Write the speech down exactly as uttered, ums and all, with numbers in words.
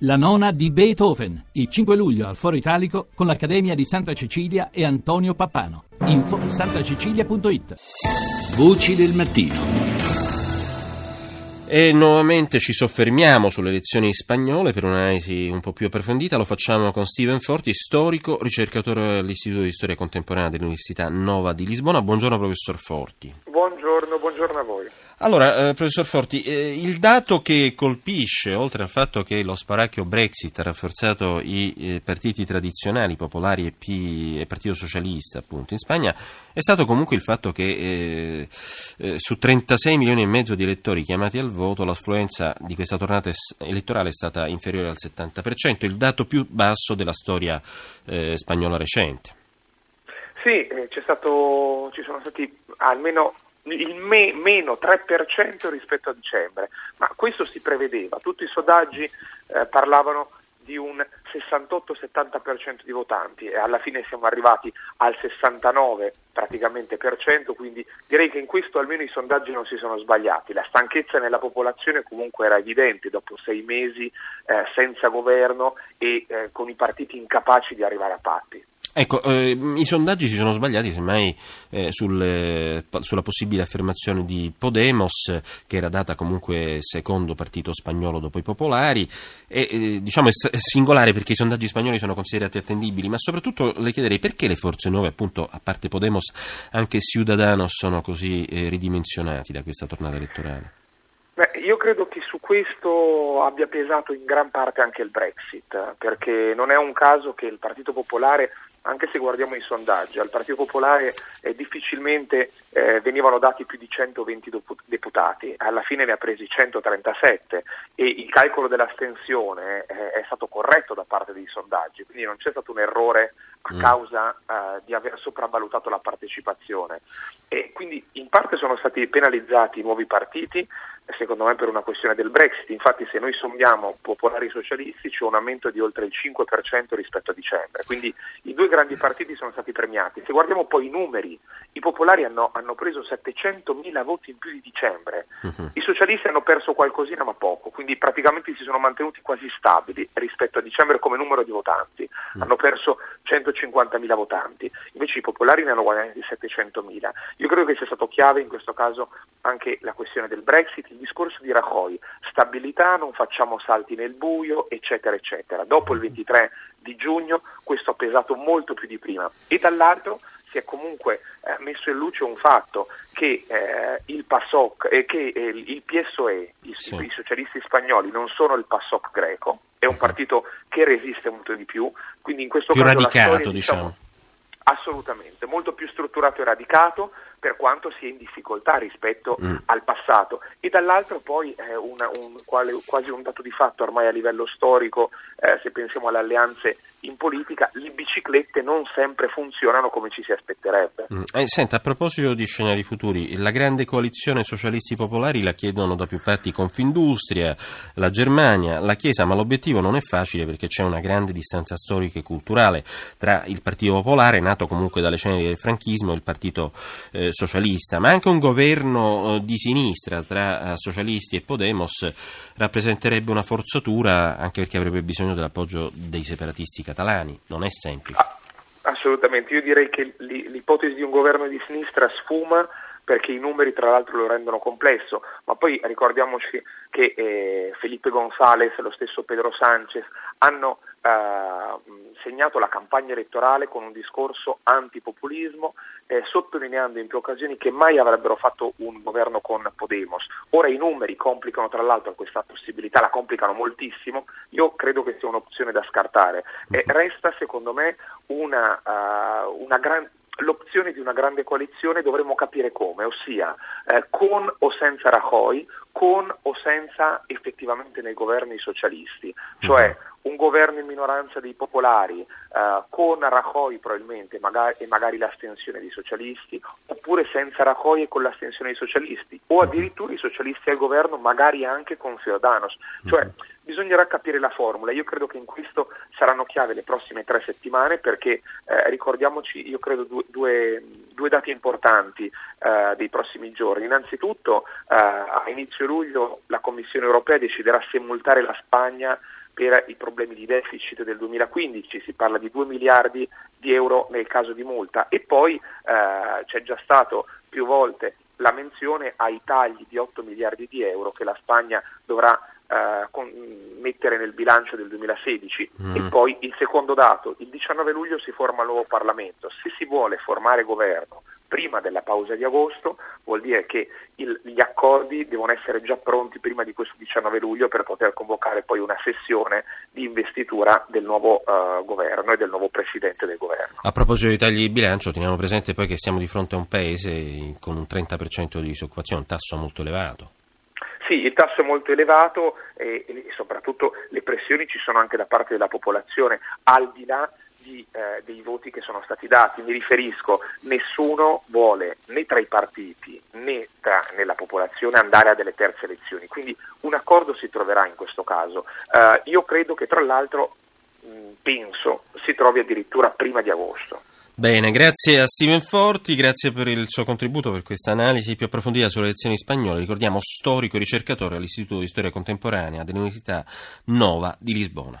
La nona di Beethoven, il cinque luglio al Foro Italico con l'Accademia di Santa Cecilia e Antonio Pappano. Info santa cecilia punto it. Voci del mattino. E nuovamente ci soffermiamo sulle elezioni spagnole per un'analisi un po' più approfondita. Lo facciamo con Steven Forti, storico, ricercatore all'Istituto di Storia Contemporanea dell'Università Nova di Lisbona. Buongiorno professor Forti. Buongiorno, buongiorno a voi. Allora, eh, professor Forti, eh, il dato che colpisce, oltre al fatto che lo sparacchio Brexit ha rafforzato i eh, partiti tradizionali, popolari e, P, e Partito Socialista, appunto, in Spagna, è stato comunque il fatto che eh, eh, su trentasei milioni e mezzo di elettori chiamati al voto, l'affluenza di questa tornata es- elettorale è stata inferiore al settanta per cento, il dato più basso della storia eh, spagnola recente. Sì, eh, c'è stato, ci sono stati almeno il me, meno tre per cento rispetto a dicembre, ma questo si prevedeva, tutti i sondaggi eh, parlavano di un sessantotto settanta per cento di votanti e alla fine siamo arrivati al sessantanove praticamente per cento, quindi direi che in questo almeno i sondaggi non si sono sbagliati. La stanchezza nella popolazione comunque era evidente dopo sei mesi eh, senza governo e eh, con i partiti incapaci di arrivare a patti. Ecco, eh, i sondaggi si sono sbagliati semmai eh, sul, eh, sulla possibile affermazione di Podemos, che era data comunque secondo partito spagnolo dopo i popolari, e eh, diciamo è singolare perché i sondaggi spagnoli sono considerati attendibili, ma soprattutto le chiederei perché le forze nuove, appunto a parte Podemos, anche Ciudadanos sono così eh, ridimensionati da questa tornata elettorale. Beh, io credo che su questo abbia pesato in gran parte anche il Brexit, perché non è un caso che il Partito Popolare, anche se guardiamo i sondaggi, al Partito Popolare eh, difficilmente eh, venivano dati più di centoventi deputati, alla fine ne ha presi centotrentasette e il calcolo dell'astensione eh, è stato corretto da parte dei sondaggi, quindi non c'è stato un errore a causa eh, di aver sopravvalutato la partecipazione. E quindi in parte sono stati penalizzati i nuovi partiti, secondo me per una questione del Brexit. Infatti se noi sommiamo popolari socialisti c'è un aumento di oltre il cinque per cento rispetto a dicembre, quindi i due grandi partiti sono stati premiati. Se guardiamo poi i numeri, i popolari hanno, hanno preso settecentomila voti in più di dicembre, uh-huh. I socialisti hanno perso qualcosina ma poco, quindi praticamente si sono mantenuti quasi stabili rispetto a dicembre come numero di votanti, uh-huh. Hanno perso centocinquantamila votanti, invece i popolari ne hanno guadagnati settecentomila. Io credo che sia stato chiave in questo caso anche la questione del Brexit, il discorso di Rajoy, stabilità, non facciamo salti nel buio, eccetera, eccetera. Dopo il ventitré di giugno questo ha pesato molto più di prima e dall'altro si è comunque eh, messo in luce un fatto che eh, il PASOC e eh, che eh, il P S O E, i, sì. i socialisti spagnoli, non sono il PASOC greco, è un partito che resiste molto di più, quindi in questo più caso radicato, la storia, diciamo, diciamo. Assolutamente, molto più strutturato e radicato per quanto sia in difficoltà rispetto mm. al passato. E dall'altro poi eh, una, un, quasi un dato di fatto ormai a livello storico, eh, se pensiamo alle alleanze in politica, le biciclette non sempre funzionano come ci si aspetterebbe. Mm. Eh, senta, a proposito di scenari futuri, la grande coalizione socialisti popolari la chiedono da più parti Confindustria, la Germania, la Chiesa, ma l'obiettivo non è facile perché c'è una grande distanza storica e culturale tra il Partito Popolare, nato comunque dalle ceneri del franquismo, e il Partito eh, Socialista, ma anche un governo di sinistra tra socialisti e Podemos rappresenterebbe una forzatura, anche perché avrebbe bisogno dell'appoggio dei separatisti catalani. Non è semplice. Assolutamente, io direi che l'ipotesi di un governo di sinistra sfuma perché i numeri tra l'altro lo rendono complesso, ma poi ricordiamoci che eh, Felipe González e lo stesso Pedro Sánchez hanno eh, segnato la campagna elettorale con un discorso antipopulismo, eh, sottolineando in più occasioni che mai avrebbero fatto un governo con Podemos. Ora i numeri complicano tra l'altro questa possibilità, la complicano moltissimo, io credo che sia un'opzione da scartare. Eh, resta secondo me una, uh, una gran... l'opzione di una grande coalizione, dovremmo capire come, ossia eh, con o senza Rajoy, con o senza effettivamente nei governi socialisti, cioè un governo in minoranza dei popolari eh, con Rajoy probabilmente magari, e magari l'astensione dei socialisti, oppure senza Rajoy e con l'astensione dei socialisti, o addirittura i socialisti al governo magari anche con Ciudadanos, cioè bisognerà capire la formula. Io credo che in questo saranno chiave le prossime tre settimane perché eh, ricordiamoci, io credo, due, due, due dati importanti eh, dei prossimi giorni. Innanzitutto eh, a inizio luglio la Commissione europea deciderà se multare la Spagna per i problemi di deficit del duemilaquindici, si parla di due miliardi di euro nel caso di multa, e poi eh, c'è già stato più volte la menzione ai tagli di otto miliardi di euro che la Spagna dovrà eh, con- mettere nel bilancio del duemilasedici. Mm. E poi il secondo dato, il diciannove luglio si forma il nuovo Parlamento. Se si vuole formare governo prima della pausa di agosto, vuol dire che il, gli accordi devono essere già pronti prima di questo diciannove luglio per poter convocare poi una sessione di investitura del nuovo uh, governo e del nuovo presidente del governo. A proposito dei tagli di bilancio, teniamo presente poi che siamo di fronte a un paese con un trenta per cento di disoccupazione, un tasso molto elevato. Sì, il tasso è molto elevato e, e soprattutto le pressioni ci sono anche da parte della popolazione, al di là Di, eh, dei voti che sono stati dati. Mi riferisco, nessuno vuole né tra i partiti né tra, nella popolazione andare a delle terze elezioni, quindi un accordo si troverà in questo caso. Eh, io credo che tra l'altro mh, penso si trovi addirittura prima di agosto. Bene, grazie a Steven Forti, grazie per il suo contributo, per questa analisi più approfondita sulle elezioni spagnole. Ricordiamo, storico e ricercatore all'Istituto di Storia Contemporanea dell'Università Nova di Lisbona.